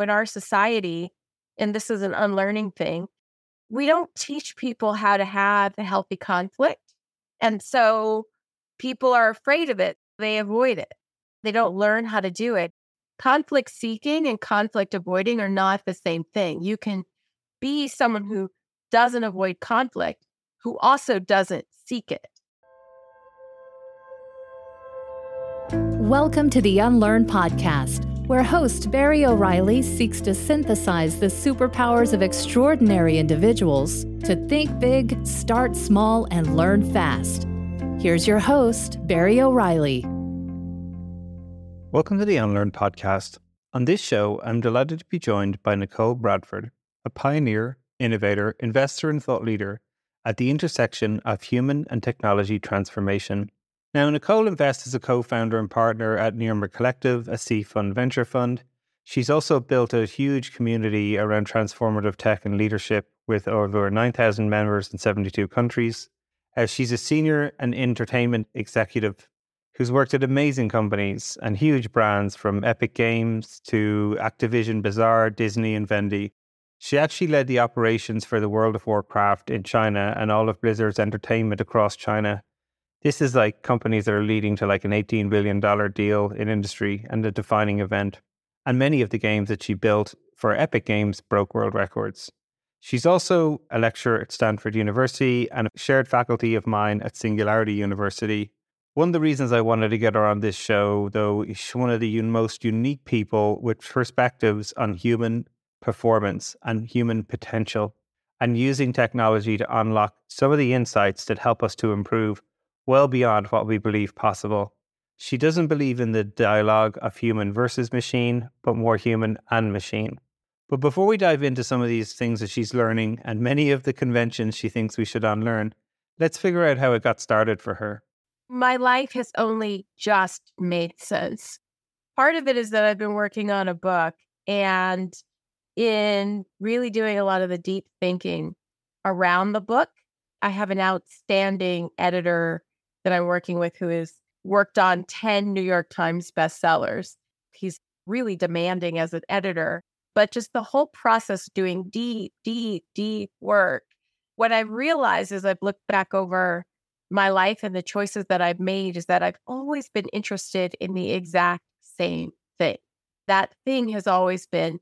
when our society, and this is an unlearning thing, we don't teach people how to have a healthy conflict. And so people are afraid of it. They avoid it. They don't learn how to do it. Conflict seeking and conflict avoiding are not the same thing. You can be someone who doesn't avoid conflict, who also doesn't seek it. Welcome to the Unlearn Podcast, where host Barry O'Reilly seeks to synthesize the superpowers of extraordinary individuals to think big, start small, and learn fast. Here's your host, Barry O'Reilly. Welcome to the Unlearn Podcast. On this show, I'm delighted to be joined by Nichol Bradford, a pioneer, innovator, investor, and thought leader at the intersection of human and technology transformation. Now, Nichol invests as a co-founder and partner at Nürnberg Collective, a seed fund venture fund. She's also built a huge community around transformative tech and leadership with over 9,000 members in 72 countries. She's a senior and entertainment executive who's worked at amazing companies and huge brands from Epic Games to Activision, Bazaar, Disney, and Vendy. She actually led the operations for the World of Warcraft in China and all of Blizzard's entertainment across China. This is like companies that are leading to like an $18 billion deal in industry and a defining event. And many of the games that she built for Epic Games broke world records. She's also a lecturer at Stanford University and a shared faculty of mine at Singularity University. One of the reasons I wanted to get her on this show, though, is she's one of the most unique people with perspectives on human performance and human potential and using technology to unlock some of the insights that help us to improve well beyond what we believe possible. She doesn't believe in the dialogue of human versus machine, but more human and machine. But before we dive into some of these things that she's learning and many of the conventions she thinks we should unlearn, let's figure out how it got started for her. My life has only just made sense. Part of it is that I've been working on a book and in really doing a lot of the deep thinking around the book. I have an outstanding editor that I'm working with who has worked on 10 New York Times bestsellers. He's really demanding as an editor, but just the whole process doing deep work. What I've realized as I've looked back over my life and the choices that I've made is that I've always been interested in the exact same thing. That thing has always been,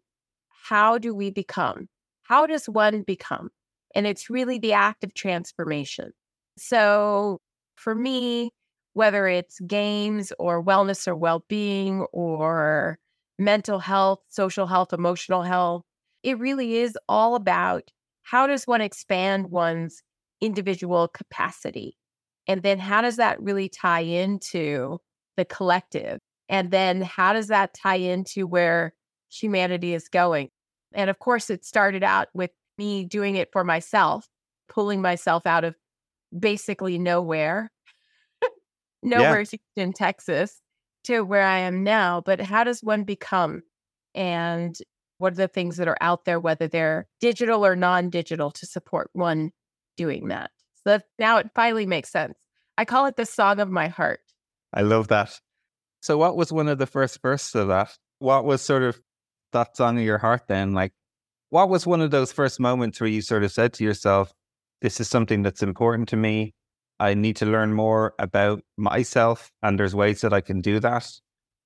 how do we become? How does one become? And it's really the act of transformation. So for me, whether it's games or wellness or well-being or mental health, social health, emotional health, it really is all about how does one expand one's individual capacity? And then how does that really tie into the collective? And then how does that tie into where humanity is going? And of course, it started out with me doing it for myself, pulling myself out of basically nowhere in Texas to where I am now. But how does one become? And what are the things that are out there, whether they're digital or non-digital, to support one doing that? So now it finally makes sense. I call it the song of my heart. I love that. So what was one of the first bursts of that? What was sort of that song of your heart then? What was one of those first moments where you sort of said to yourself, this is something that's important to me. I need to learn more about myself and there's ways that I can do that.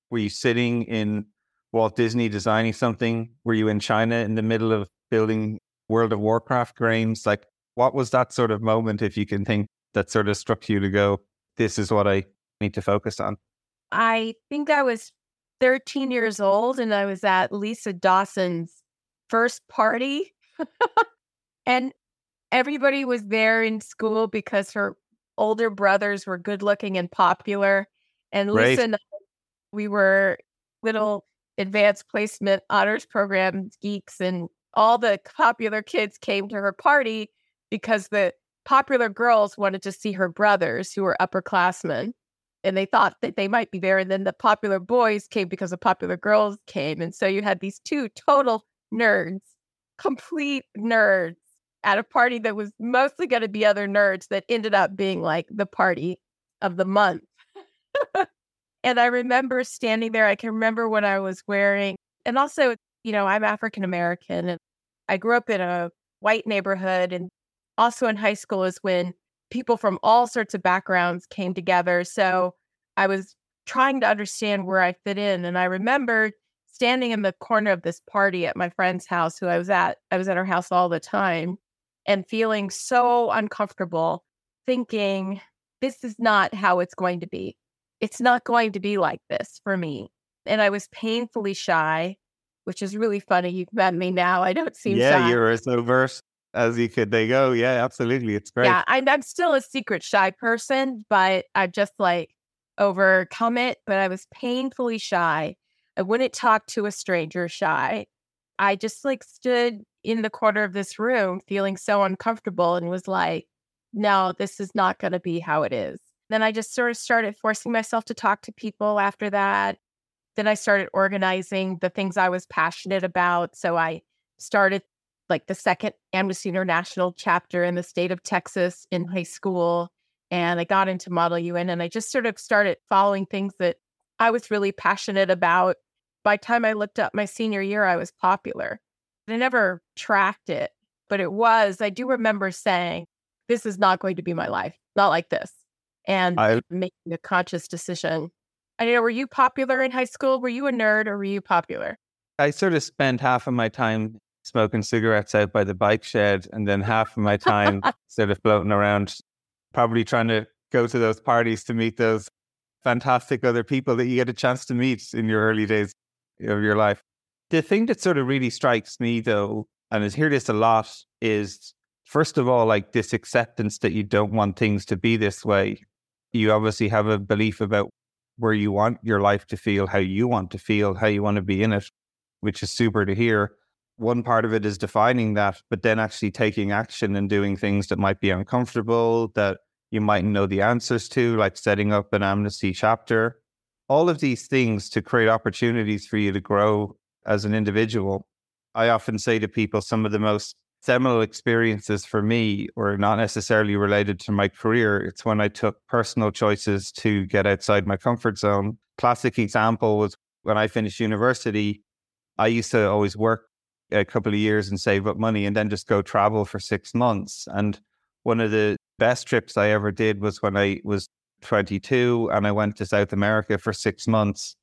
Were you sitting in Walt Disney designing something? Were you in China in the middle of building World of Warcraft games? What was that sort of moment, if you can think, that sort of struck you to go, this is what I need to focus on? I think I was 13 years old and I was at Lisa Dawson's first party and everybody was there in school because her older brothers were good looking and popular. And right. Lisa and I, we were little advanced placement honors program geeks and all the popular kids came to her party because the popular girls wanted to see her brothers who were upperclassmen and they thought that they might be there. And then the popular boys came because the popular girls came. And so you had these two total nerds, complete nerds at a party that was mostly going to be other nerds that ended up being like the party of the month. And I remember standing there. I can remember what I was wearing. And also you know, I'm African American and I grew up in a white neighborhood. And also in high school is when people from all sorts of backgrounds came together. So I was trying to understand where I fit in. And I remember standing in the corner of this party at my friend's house who I was at. I was at her house all the time and feeling so uncomfortable, thinking, this is not how it's going to be. It's not going to be like this for me. And I was painfully shy, which is really funny. You've met me now. I don't seem shy. Yeah, you're as overt as you could. They go, yeah, absolutely. It's great. Yeah, I'm still a secret shy person, but I've just like overcome it. But I was painfully shy. I wouldn't talk to a stranger shy. I just like stood in the corner of this room feeling so uncomfortable and was like, no, this is not going to be how it is. Then I just sort of started forcing myself to talk to people after that. Then I started organizing the things I was passionate about. So I started like the second Amnesty International chapter in the state of Texas in high school. And I got into Model UN and I just sort of started following things that I was really passionate about. By the time I looked up my senior year, I was popular. I never tracked it, but I do remember saying, this is not going to be my life, not like this. And making a conscious decision. I don't know, were you popular in high school? Were you a nerd or were you popular? I sort of spent half of my time smoking cigarettes out by the bike shed and then half of my time sort of floating around, probably trying to go to those parties to meet those fantastic other people that you get a chance to meet in your early days of your life. The thing that sort of really strikes me though, and I hear this a lot, is first of all, like this acceptance that you don't want things to be this way. You obviously have a belief about where you want your life to feel, how you want to feel, how you want to be in it, which is super to hear. One part of it is defining that, but then actually taking action and doing things that might be uncomfortable, that you mightn't know the answers to, like setting up an Amnesty chapter. All of these things to create opportunities for you to grow as an individual. I often say to people, some of the most seminal experiences for me were not necessarily related to my career. It's when I took personal choices to get outside my comfort zone. Classic example was when I finished university, I used to always work a couple of years and save up money and then just go travel for 6 months. And one of the best trips I ever did was when I was 22 and I went to South America for 6 months.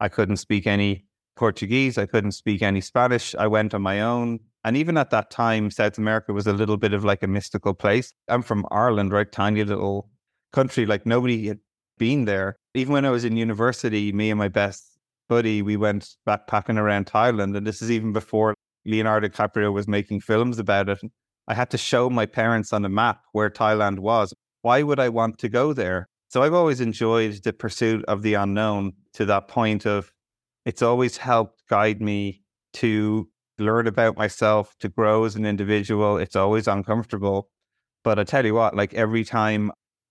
I couldn't speak any Portuguese. I couldn't speak any Spanish. I went on my own. And even at that time, South America was a little bit of like a mystical place. I'm from Ireland, right? Tiny little country, like nobody had been there. Even when I was in university, me and my best buddy, we went backpacking around Thailand. And this is even before Leonardo DiCaprio was making films about it. I had to show my parents on a map where Thailand was. Why would I want to go there? So I've always enjoyed the pursuit of the unknown to that point of it's always helped guide me to learn about myself, to grow as an individual. It's always uncomfortable. But I tell you what, like every time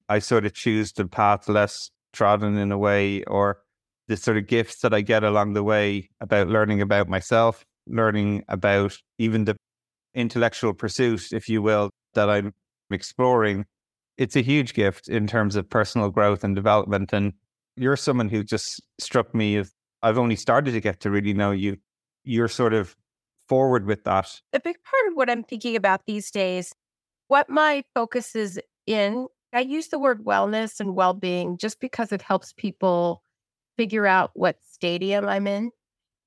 I sort of choose the path less trodden in a way, or the sort of gifts that I get along the way about learning about myself, learning about even the intellectual pursuit, if you will, that I'm exploring, it's a huge gift in terms of personal growth and development. And you're someone who just struck me as I've only started to get to really know you. You're sort of forward with that. A big part of what I'm thinking about these days, what my focus is in, I use the word wellness and well-being just because it helps people figure out what stadium I'm in.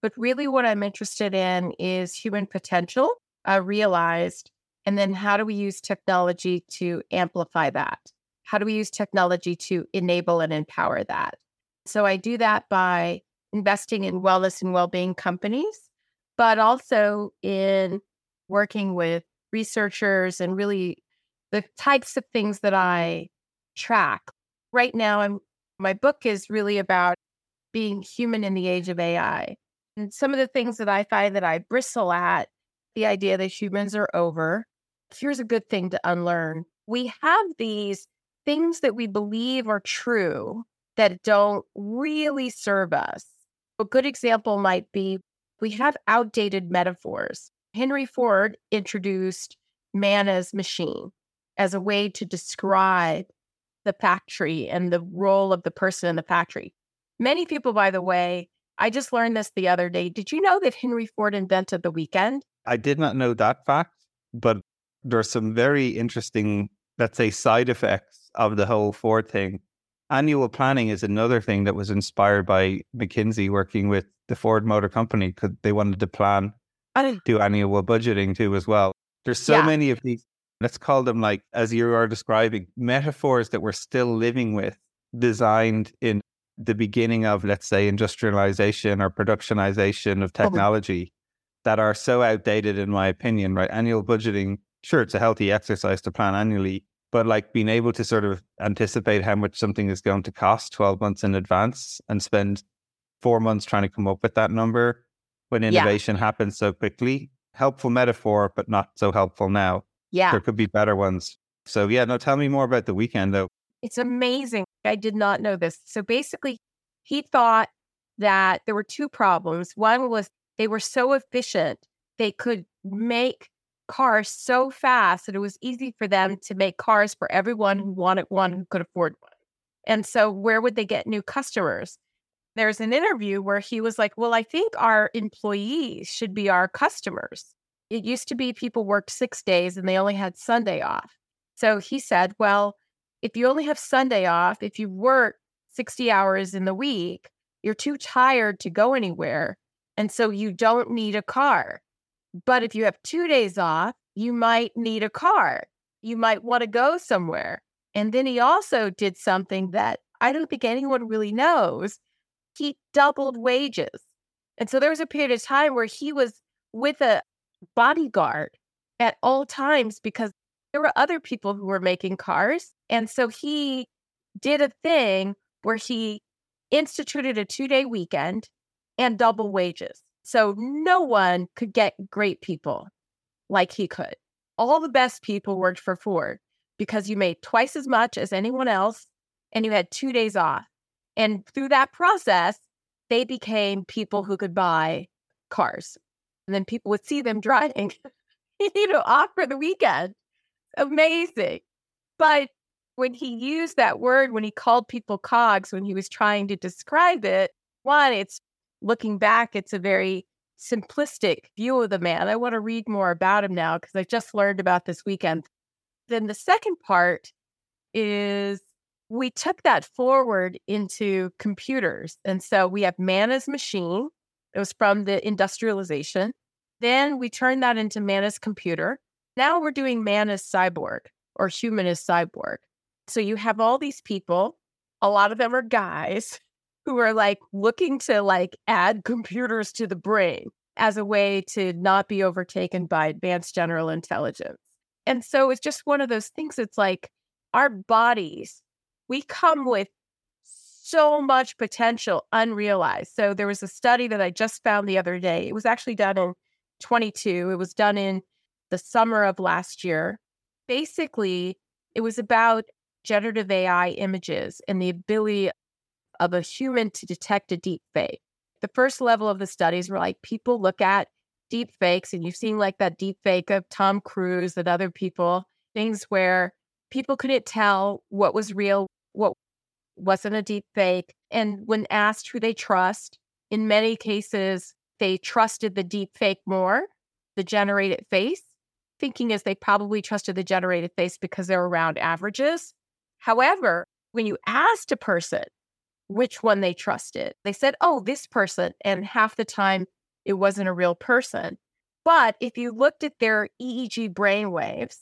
But really what I'm interested in is human potential, realized, and then how do we use technology to amplify that? How do we use technology to enable and empower that? So I do that by investing in wellness and well-being companies, but also in working with researchers and really the types of things that I track. Right now, my book is really about being human in the age of AI. And some of the things that I find that I bristle at, the idea that humans are over. Here's a good thing to unlearn. We have these things that we believe are true that don't really serve us. A good example might be we have outdated metaphors. Henry Ford introduced man as machine as a way to describe the factory and the role of the person in the factory. Many people, by the way, I just learned this the other day. Did you know that Henry Ford invented The Weeknd? I did not know that fact, but there are some very interesting, let's say, side effects of the whole Ford thing. Annual planning is another thing that was inspired by McKinsey working with the Ford Motor Company because they wanted to plan, do annual budgeting too as well. There's so many of these, let's call them like, as you are describing, metaphors that we're still living with, designed in the beginning of, let's say, industrialization or productionization of technology that are so outdated, in my opinion, right? Annual budgeting, sure, it's a healthy exercise to plan annually, but like being able to sort of anticipate how much something is going to cost 12 months in advance and spend 4 months trying to come up with that number when innovation happens so quickly. Helpful metaphor, but not so helpful now. Yeah. There could be better ones. So tell me more about The Weeknd though. It's amazing. I did not know this. So basically he thought that there were two problems. One was they were so efficient, they could make cars so fast that it was easy for them to make cars for everyone who wanted one, who could afford one. And so where would they get new customers? There's an interview where he was like, well, I think our employees should be our customers. It used to be people worked 6 days and they only had Sunday off. So he said, well, if you only have Sunday off, if you work 60 hours in the week, you're too tired to go anywhere. And so you don't need a car. But if you have 2 days off, you might need a car. You might want to go somewhere. And then he also did something that I don't think anyone really knows. He doubled wages. And so there was a period of time where he was with a bodyguard at all times because there were other people who were making cars. And so he did a thing where he instituted a 2-day weekend and double wages. So no one could get great people like he could. All the best people worked for Ford because you made twice as much as anyone else and you had 2 days off. And through that process, they became people who could buy cars. And then people would see them driving, off for the weekend. Amazing. But when he used that word, when he called people cogs, when he was trying to describe it, one, it's looking back, it's a very simplistic view of the man. I want to read more about him now because I just learned about this weekend. Then the second part is we took that forward into computers. And so we have man as machine. It was from the industrialization. Then we turned that into man as computer. Now we're doing man as cyborg or human as cyborg. So you have all these people, a lot of them are guys, who are like looking to like add computers to the brain as a way to not be overtaken by advanced general intelligence. And so it's just one of those things. It's like our bodies, we come with so much potential unrealized. So there was a study that I just found the other day. It was actually done in 22. It was done in the summer of last year. Basically, it was about generative AI images and the ability of a human to detect a deep fake. The first level of the studies were like, people look at deep fakes, and you've seen like that deep fake of Tom Cruise and other people, things where people couldn't tell what was real, what wasn't a deep fake. And when asked who they trust, in many cases, they trusted the deep fake more, the generated face, thinking as they probably trusted the generated face because they're around averages. However, when you asked a person which one they trusted, they said, oh, this person. And half the time, it wasn't a real person. But if you looked at their EEG brainwaves,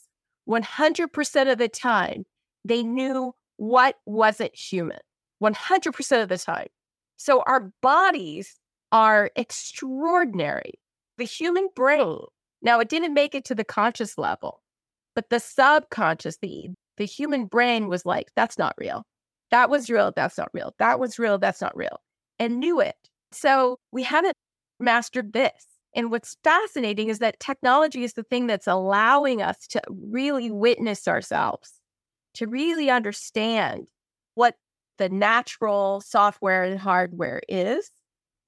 100% of the time, they knew what wasn't human, 100% of the time. So our bodies are extraordinary. The human brain, now it didn't make it to the conscious level, but the subconscious, the human brain was like, that's not real. That was real, that's not real. That was real, that's not real. And knew it. So we haven't mastered this. And what's fascinating is that technology is the thing that's allowing us to really witness ourselves, to really understand what the natural software and hardware is.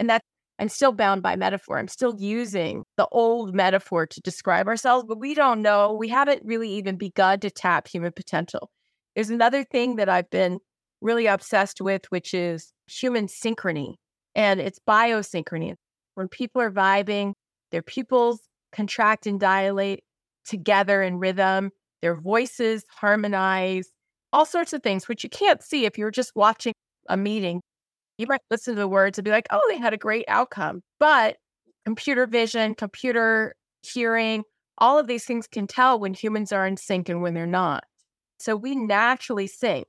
And that I'm still bound by metaphor. I'm still using the old metaphor to describe ourselves, but we don't know. We haven't really even begun to tap human potential. There's another thing that I've been really obsessed with, which is human synchrony. And it's biosynchrony. When people are vibing, their pupils contract and dilate together in rhythm. Their voices harmonize, all sorts of things, which you can't see if you're just watching a meeting. You might listen to the words and be like, oh, they had a great outcome. But computer vision, computer hearing, all of these things can tell when humans are in sync and when they're not. So we naturally sync.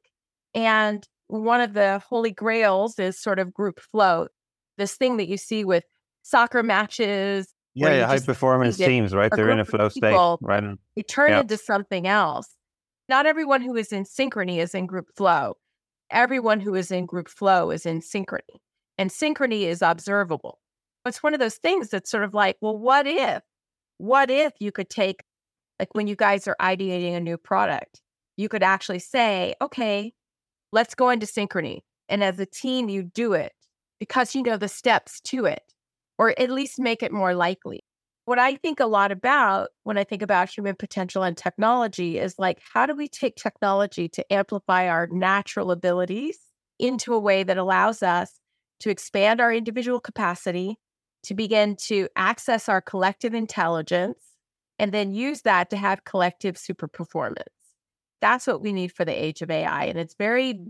And one of the holy grails is sort of group flow, this thing that you see with soccer matches. Yeah, high-performance teams, right? They're in a flow state. Right? They turn into something else. Not everyone who is in synchrony is in group flow. Everyone who is in group flow is in synchrony. And synchrony is observable. It's one of those things that's sort of like, well, what if? What if you could take, like when you guys are ideating a new product, you could actually say, okay, let's go into synchrony. And as a team, you do it because you know the steps to it, or at least make it more likely. What I think a lot about when I think about human potential and technology is like, how do we take technology to amplify our natural abilities into a way that allows us to expand our individual capacity, to begin to access our collective intelligence, and then use that to have collective super performance? That's what we need for the age of AI. And it's very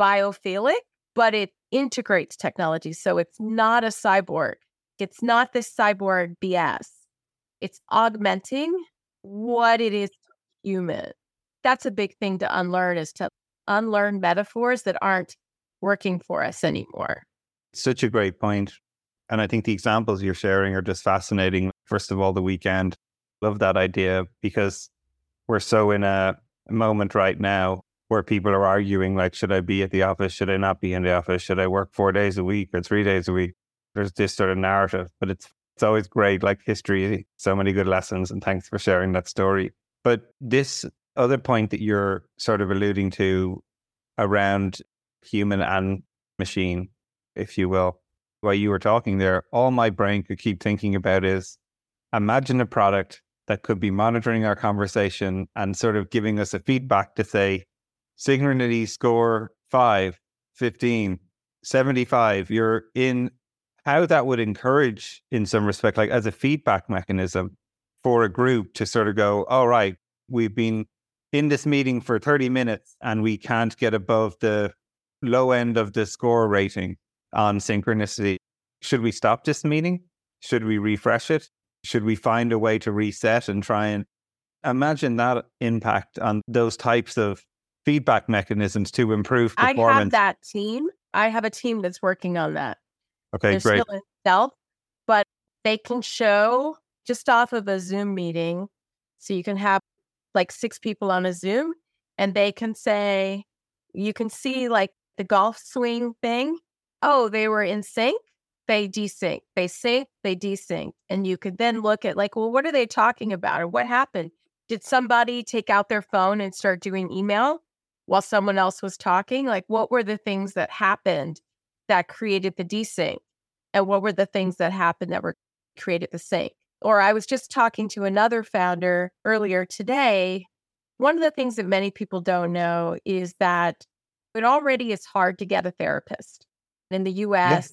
biophilic, but it integrates technology. So it's not a cyborg. It's not this cyborg BS. It's augmenting what it is human. That's a big thing to unlearn, is to unlearn metaphors that aren't working for us anymore. Such a great point. And I think the examples you're sharing are just fascinating. First of all, the weekend. Love that idea, because we're so in a moment right now where people are arguing, like, should I be at the office? Should I not be in the office? Should I work 4 days a week or 3 days a week? There's this sort of narrative, but it's always great, like history, so many good lessons, and thanks for sharing that story. But this other point that you're sort of alluding to around human and machine, if you will, while you were talking there, all my brain could keep thinking about is, imagine a product that could be monitoring our conversation and sort of giving us a feedback to say, Singularity score 5, 15, 75, you're in. How that would encourage, in some respect, like as a feedback mechanism for a group to sort of go, all right, we've been in this meeting for 30 minutes and we can't get above the low end of the score rating on synchronicity. Should we stop this meeting? Should we refresh it? Should we find a way to reset and try and imagine that impact on those types of feedback mechanisms to improve performance? I have that team. I have a team that's working on that. Okay, they're great. Still in stealth, but they can show just off of a Zoom meeting. So you can have like 6 people on a Zoom, and they can say, you can see like the golf swing thing. Oh, they were in sync, they desync, they sync, they desync. And you could then look at like, well, what are they talking about? Or what happened? Did somebody take out their phone and start doing email while someone else was talking? Like, what were the things that happened that created the desync? And what were the things that happened that were created the sync? Or I was just talking to another founder earlier today. One of the things that many people don't know is that it already is hard to get a therapist in the US.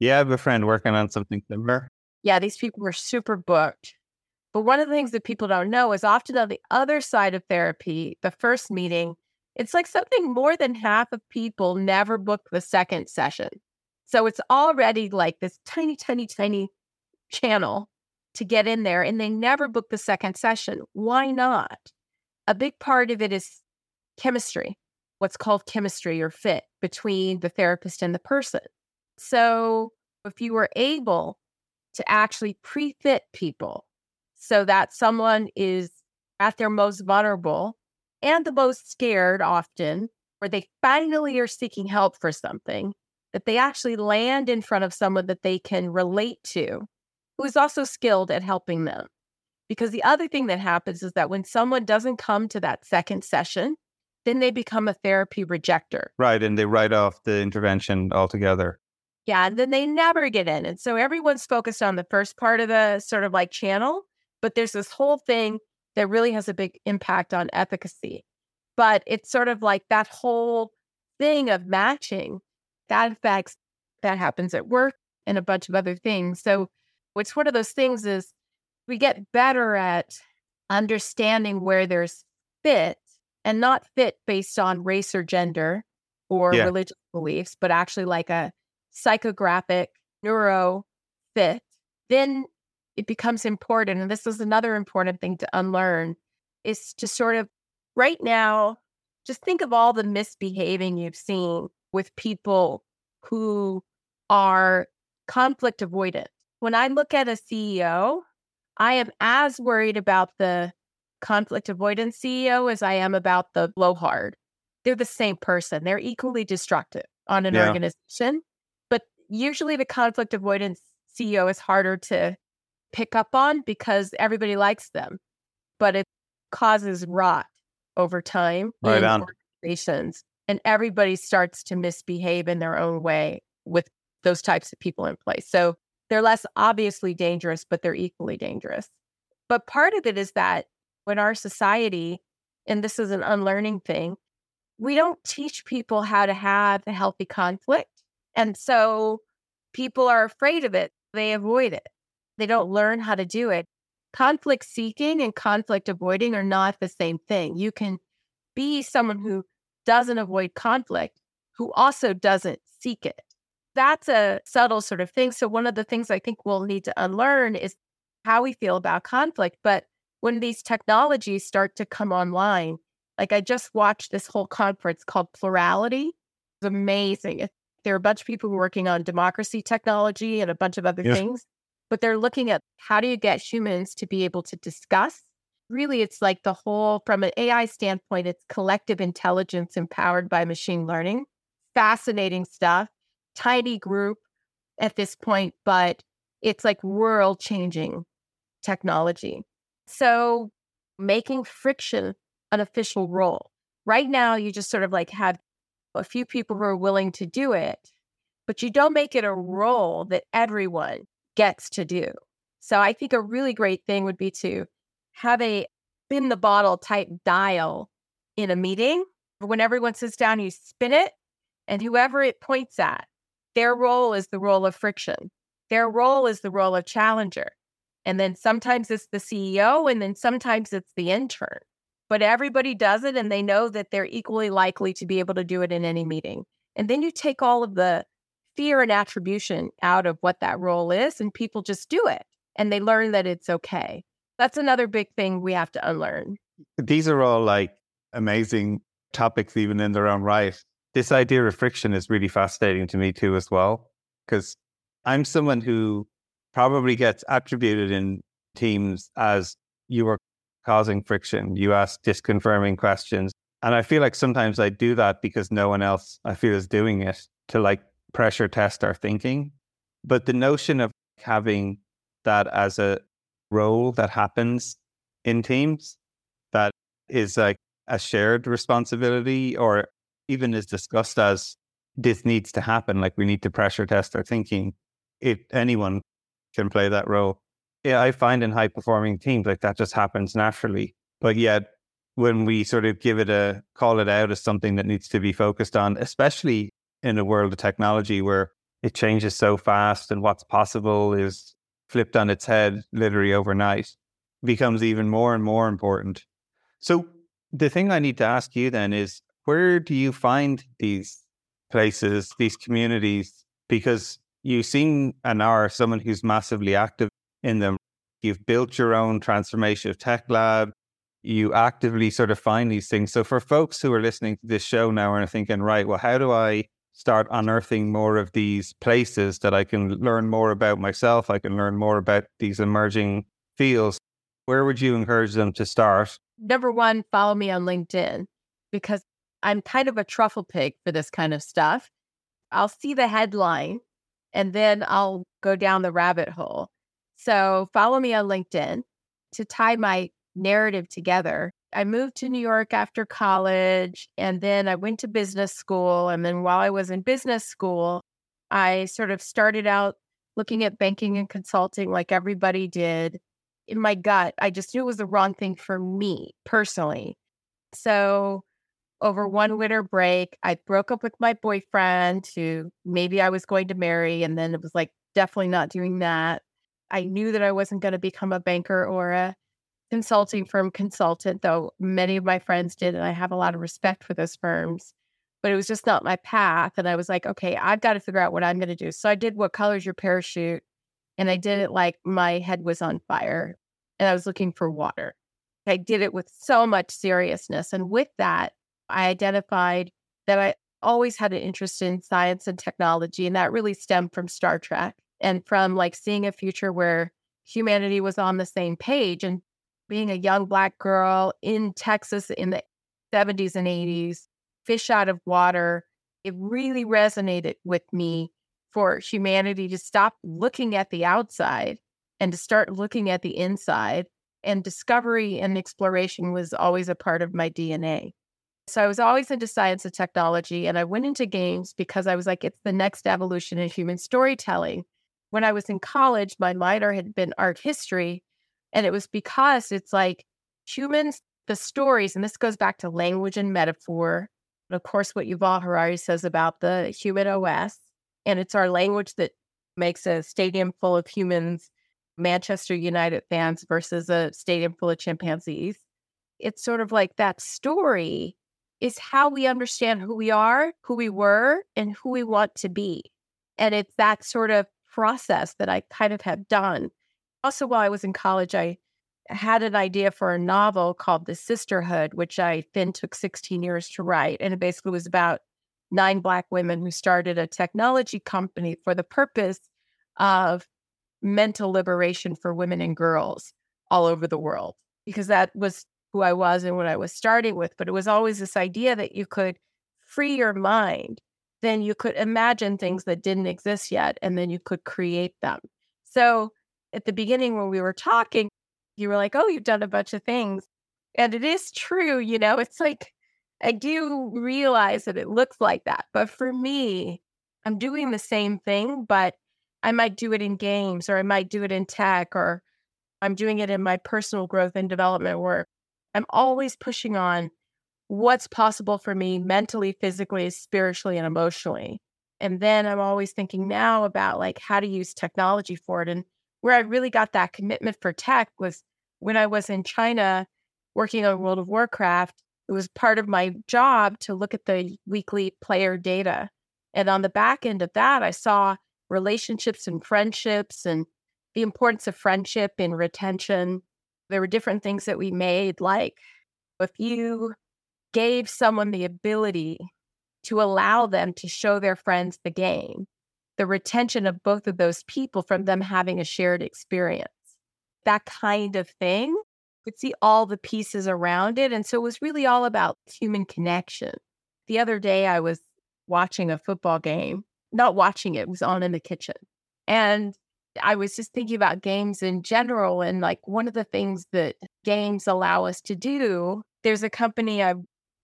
Yeah, I have a friend working on something similar. Yeah, these people were super booked. But one of the things that people don't know is often on the other side of therapy, the first meeting, it's like something more than half of people never book the second session. So it's already like this tiny, tiny, tiny channel to get in there, and they never book the second session. Why not? A big part of it is chemistry, what's called chemistry or fit between the therapist and the person. So if you were able to actually pre-fit people so that someone is at their most vulnerable and the most scared often, where they finally are seeking help for something, that they actually land in front of someone that they can relate to, who is also skilled at helping them. Because the other thing that happens is that when someone doesn't come to that second session, then they become a therapy rejecter. Right, and they write off the intervention altogether. Yeah, and then they never get in. And so everyone's focused on the first part of the sort of like channel, but there's this whole thing that really has a big impact on efficacy. But it's sort of like that whole thing of matching that affects That happens at work and a bunch of other things. So what's one of those things is we get better at understanding where there's fit, and not fit based on race or gender or religious beliefs, but actually like a psychographic neuro fit. Then it becomes important. And this is another important thing to unlearn, is to sort of right now, just think of all the misbehaving you've seen with people who are conflict avoidant. When I look at a CEO, I am as worried about the conflict avoidance CEO as I am about the blowhard. They're the same person. They're equally destructive on an organization. But usually the conflict avoidance CEO is harder to pick up on because everybody likes them. But it causes rot over time in organizations. And everybody starts to misbehave in their own way with those types of people in place. So they're less obviously dangerous, but they're equally dangerous. But part of it is that when our society, and this is an unlearning thing, we don't teach people how to have a healthy conflict. And so people are afraid of it. They avoid it. They don't learn how to do it. Conflict seeking and conflict avoiding are not the same thing. You can be someone who doesn't avoid conflict, who also doesn't seek it. That's a subtle sort of thing. So one of the things I think we'll need to unlearn is how we feel about conflict. But when these technologies start to come online, like I just watched this whole conference called Plurality. It's amazing. There are a bunch of people working on democracy technology and a bunch of other things, but they're looking at how do you get humans to be able to discuss. Really, it's like the whole, from an AI standpoint, it's collective intelligence empowered by machine learning. Fascinating stuff. Tiny group at this point, but it's like world-changing technology. So making friction an official role. Right now, you just sort of like have a few people who are willing to do it, but you don't make it a role that everyone gets to do. So I think a really great thing would be to have a spin the bottle type dial in a meeting. When everyone sits down, you spin it, and whoever it points at, their role is the role of friction. Their role is the role of challenger. And then sometimes it's the CEO, and then sometimes it's the intern. But everybody does it, and they know that they're equally likely to be able to do it in any meeting. And then you take all of the fear and attribution out of what that role is, and people just do it. And they learn that it's okay. That's another big thing we have to unlearn. These are all like amazing topics, even in their own right. This idea of friction is really fascinating to me too as well, because I'm someone who probably gets attributed in teams as you were causing friction. You ask disconfirming questions. And I feel like sometimes I do that because no one else I feel is doing it, to like pressure test our thinking. But the notion of having that as a role that happens in teams, that is like a shared responsibility, or even is discussed as this needs to happen, like we need to pressure test our thinking. If anyone can play that role. Yeah, I find in high performing teams like that just happens naturally. But yet when we sort of give it a call it out as something that needs to be focused on, especially in a world of technology where it changes so fast and what's possible is flipped on its head literally overnight, becomes even more and more important. So the thing I need to ask you then is, where do you find these places, these communities? Because you seem and are someone who's massively active in them. You've built your own transformative tech lab. You actively sort of find these things. So for folks who are listening to this show now and are thinking, right, well, how do I start unearthing more of these places that I can learn more about myself? I can learn more about these emerging fields. Where would you encourage them to start? Number one, follow me on LinkedIn, because I'm kind of a truffle pig for this kind of stuff. I'll see the headline and then I'll go down the rabbit hole. So follow me on LinkedIn. To tie my narrative together, I moved to New York after college, and then I went to business school. And then while I was in business school, I sort of started out looking at banking and consulting like everybody did. In my gut, I just knew it was the wrong thing for me personally. So over one winter break, I broke up with my boyfriend who maybe I was going to marry. And then it was like, definitely not doing that. I knew that I wasn't going to become a banker or a consulting firm consultant, though many of my friends did. And I have a lot of respect for those firms, but it was just not my path. And I was like, okay, I've got to figure out what I'm going to do. So I did What Color's Your Parachute? And I did it like my head was on fire and I was looking for water. I did it with so much seriousness. And with that, I identified that I always had an interest in science and technology. And that really stemmed from Star Trek and from like seeing a future where humanity was on the same page. And being a young Black girl in Texas in the 70s and 80s, fish out of water, it really resonated with me for humanity to stop looking at the outside and to start looking at the inside. And discovery and exploration was always a part of my DNA. So I was always into science and technology, and I went into games because I was like, it's the next evolution in human storytelling. When I was in college, my minor had been art history, and it was because it's like humans, the stories, and this goes back to language and metaphor, and of course what Yuval Harari says about the human OS, and it's our language that makes a stadium full of humans Manchester United fans versus a stadium full of chimpanzees. It's sort of like that story is how we understand who we are, who we were, and who we want to be. And it's that sort of process that I kind of have done. Also, while I was in college, I had an idea for a novel called The Sisterhood, which I then took 16 years to write. And it basically was about 9 Black women who started a technology company for the purpose of mental liberation for women and girls all over the world, because that was who I was and what I was starting with. But it was always this idea that you could free your mind, then you could imagine things that didn't exist yet, and then you could create them. So at the beginning when we were talking, you were like, oh, you've done a bunch of things. And it is true, you know, it's like, I do realize that it looks like that. But for me, I'm doing the same thing, but I might do it in games, or I might do it in tech, or I'm doing it in my personal growth and development work. I'm always pushing on what's possible for me mentally, physically, spiritually, and emotionally. And then I'm always thinking now about like how to use technology for it. And where I really got that commitment for tech was when I was in China working on World of Warcraft. It was part of my job to look at the weekly player data. And on the back end of that, I saw relationships and friendships and the importance of friendship and retention. There were different things that we made, like if you gave someone the ability to allow them to show their friends the game, the retention of both of those people from them having a shared experience, that kind of thing, you could see all the pieces around it. And so it was really all about human connection. The other day I was watching a football game, not watching it, it was on in the kitchen. And I was just thinking about games in general. And like one of the things that games allow us to do, there's a company I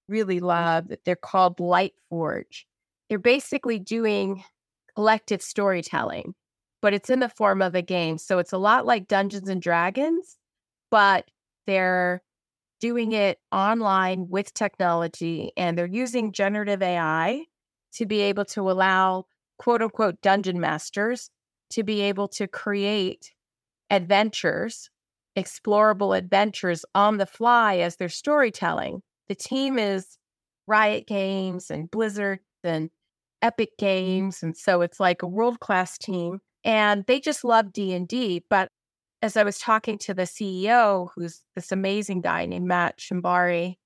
really love that they're called Lightforge. They're basically doing collective storytelling, but it's in the form of a game. So it's a lot like Dungeons and Dragons, but they're doing it online with technology, and they're using generative AI to be able to allow quote unquote dungeon masters to be able to create adventures, explorable adventures on the fly as they're storytelling. The team is Riot Games and Blizzard and Epic Games. And so it's like a world-class team. And they just love D&D. But as I was talking to the CEO, who's this amazing guy named Matt Shambari,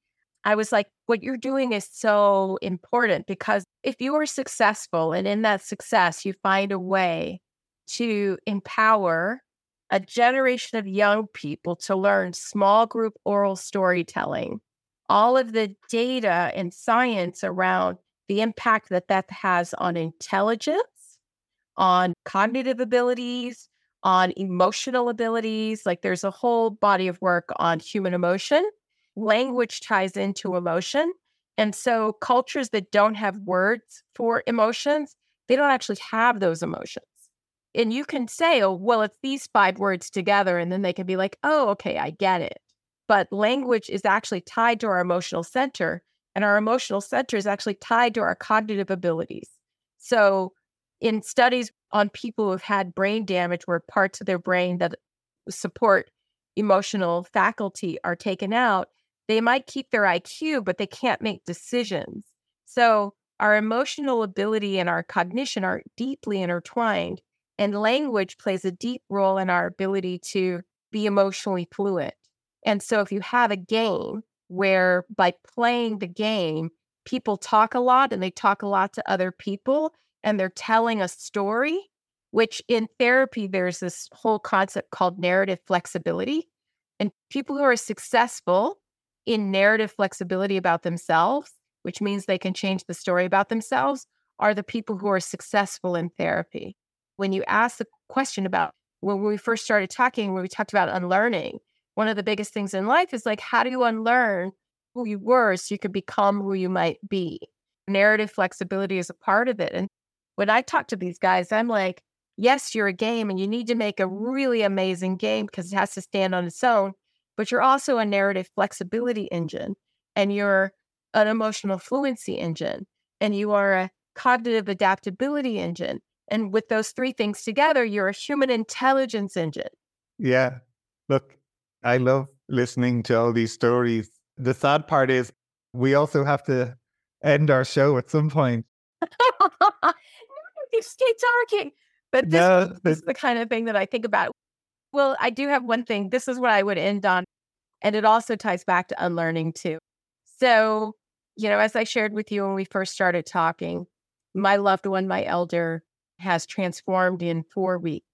I was like, what you're doing is so important, because if you are successful and in that success, you find a way to empower a generation of young people to learn small group oral storytelling, all of the data and science around the impact that that has on intelligence, on cognitive abilities, on emotional abilities. Like there's a whole body of work on human emotion. Language ties into emotion. And so cultures that don't have words for emotions, they don't actually have those emotions. And you can say, oh, well, it's these 5 words together. And then they can be like, oh, okay, I get it. But language is actually tied to our emotional center. And our emotional center is actually tied to our cognitive abilities. So in studies on people who have had brain damage where parts of their brain that support emotional faculty are taken out, they might keep their IQ, but they can't make decisions. So our emotional ability and our cognition are deeply intertwined, and language plays a deep role in our ability to be emotionally fluent. And so if you have a game where by playing the game, people talk a lot and they talk a lot to other people and they're telling a story, which in therapy, there's this whole concept called narrative flexibility. And people who are successful in narrative flexibility about themselves, which means they can change the story about themselves, are the people who are successful in therapy. When you ask the question about when we first started talking, when we talked about unlearning, one of the biggest things in life is like, how do you unlearn who you were so you could become who you might be? Narrative flexibility is a part of it. And when I talk to these guys, I'm like, yes, you're a game and you need to make a really amazing game because it has to stand on its own, but you're also a narrative flexibility engine and you're an emotional fluency engine and you are a cognitive adaptability engine. And with those three things together, you're a human intelligence engine. Yeah. Look, I love listening to all these stories. The sad part is we also have to end our show at some point. You keep talking. But this is the kind of thing that I think about. Well, I do have one thing. This is what I would end on. And it also ties back to unlearning too. So, as I shared with you when we first started talking, my loved one, my elder, has transformed in 4 weeks.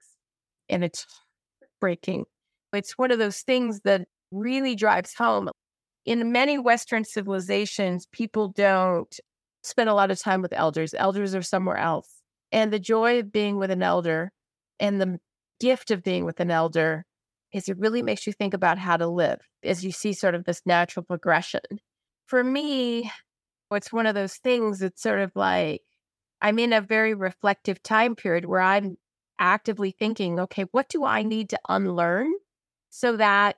And it's heartbreaking. It's one of those things that really drives home. In many Western civilizations, people don't spend a lot of time with elders. Elders are somewhere else. And the joy of being with an elder and the gift of being with an elder is it really makes you think about how to live as you see sort of this natural progression. For me, it's one of those things that's sort of like, I'm in a very reflective time period where I'm actively thinking, okay, what do I need to unlearn so that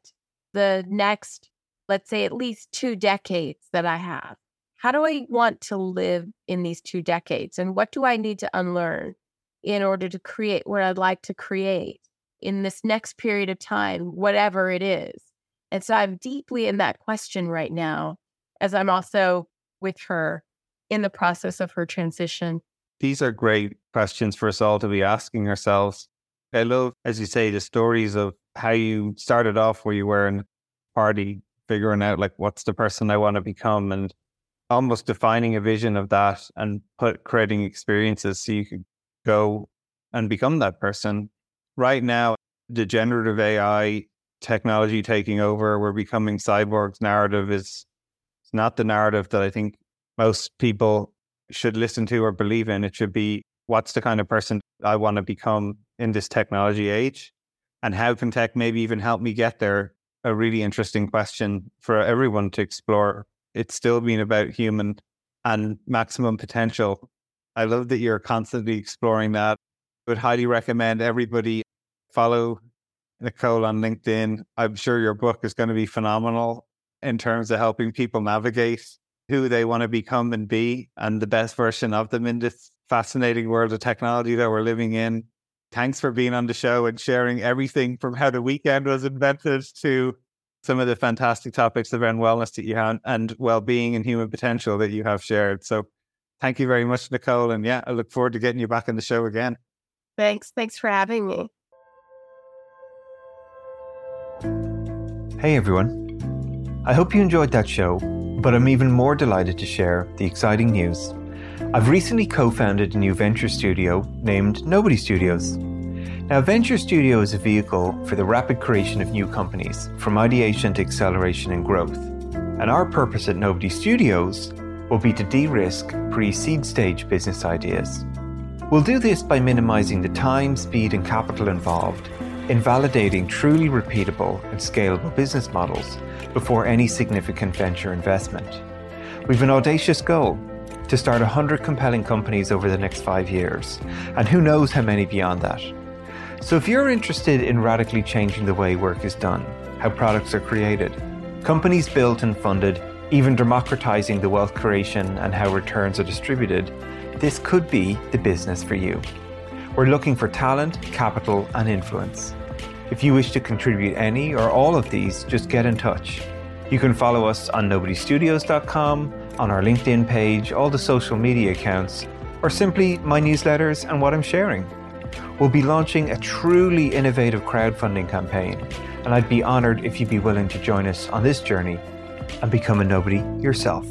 the next, let's say at least 2 decades that I have, how do I want to live in these 2 decades? And what do I need to unlearn in order to create what I'd like to create in this next period of time, whatever it is? And so I'm deeply in that question right now, as I'm also with her in the process of her transition. These are great questions for us all to be asking ourselves. I love, as you say, the stories of how you started off where you were in party, figuring out like, what's the person I want to become, and almost defining a vision of that and creating experiences so you could go and become that person. Right now, the generative AI technology taking over, we're becoming cyborgs narrative is it's not the narrative that I think most people should listen to or believe in. It should be, what's the kind of person I want to become in this technology age? And how can tech maybe even help me get there? A really interesting question for everyone to explore. It's still being about human and maximum potential. I love that you're constantly exploring that. I would highly recommend everybody follow Nichol on LinkedIn. I'm sure your book is going to be phenomenal in terms of helping people navigate who they want to become and be, and the best version of them in this fascinating world of technology that we're living in. Thanks for being on the show and sharing everything from how the weekend was invented to some of the fantastic topics around wellness that you have and well-being and human potential that you have shared. So thank you very much, Nichol. And yeah, I look forward to getting you back on the show again. Thanks. Thanks for having me. Hey, everyone. I hope you enjoyed that show, but I'm even more delighted to share the exciting news. I've recently co-founded a new venture studio named Nobody Studios. Now, Venture Studio is a vehicle for the rapid creation of new companies, from ideation to acceleration and growth. And our purpose at Nobody Studios will be to de-risk pre-seed stage business ideas. We'll do this by minimizing the time, speed, and capital involved in validating truly repeatable and scalable business models before any significant venture investment. We've an audacious goal to start 100 compelling companies over the next 5 years, and who knows how many beyond that. So if you're interested in radically changing the way work is done, how products are created, companies built and funded, even democratizing the wealth creation and how returns are distributed, this could be the business for you. We're looking for talent, capital, and influence. If you wish to contribute any or all of these, just get in touch. You can follow us on nobodystudios.com, on our LinkedIn page, all the social media accounts, or simply my newsletters and what I'm sharing. We'll be launching a truly innovative crowdfunding campaign, and I'd be honored if you'd be willing to join us on this journey and become a nobody yourself.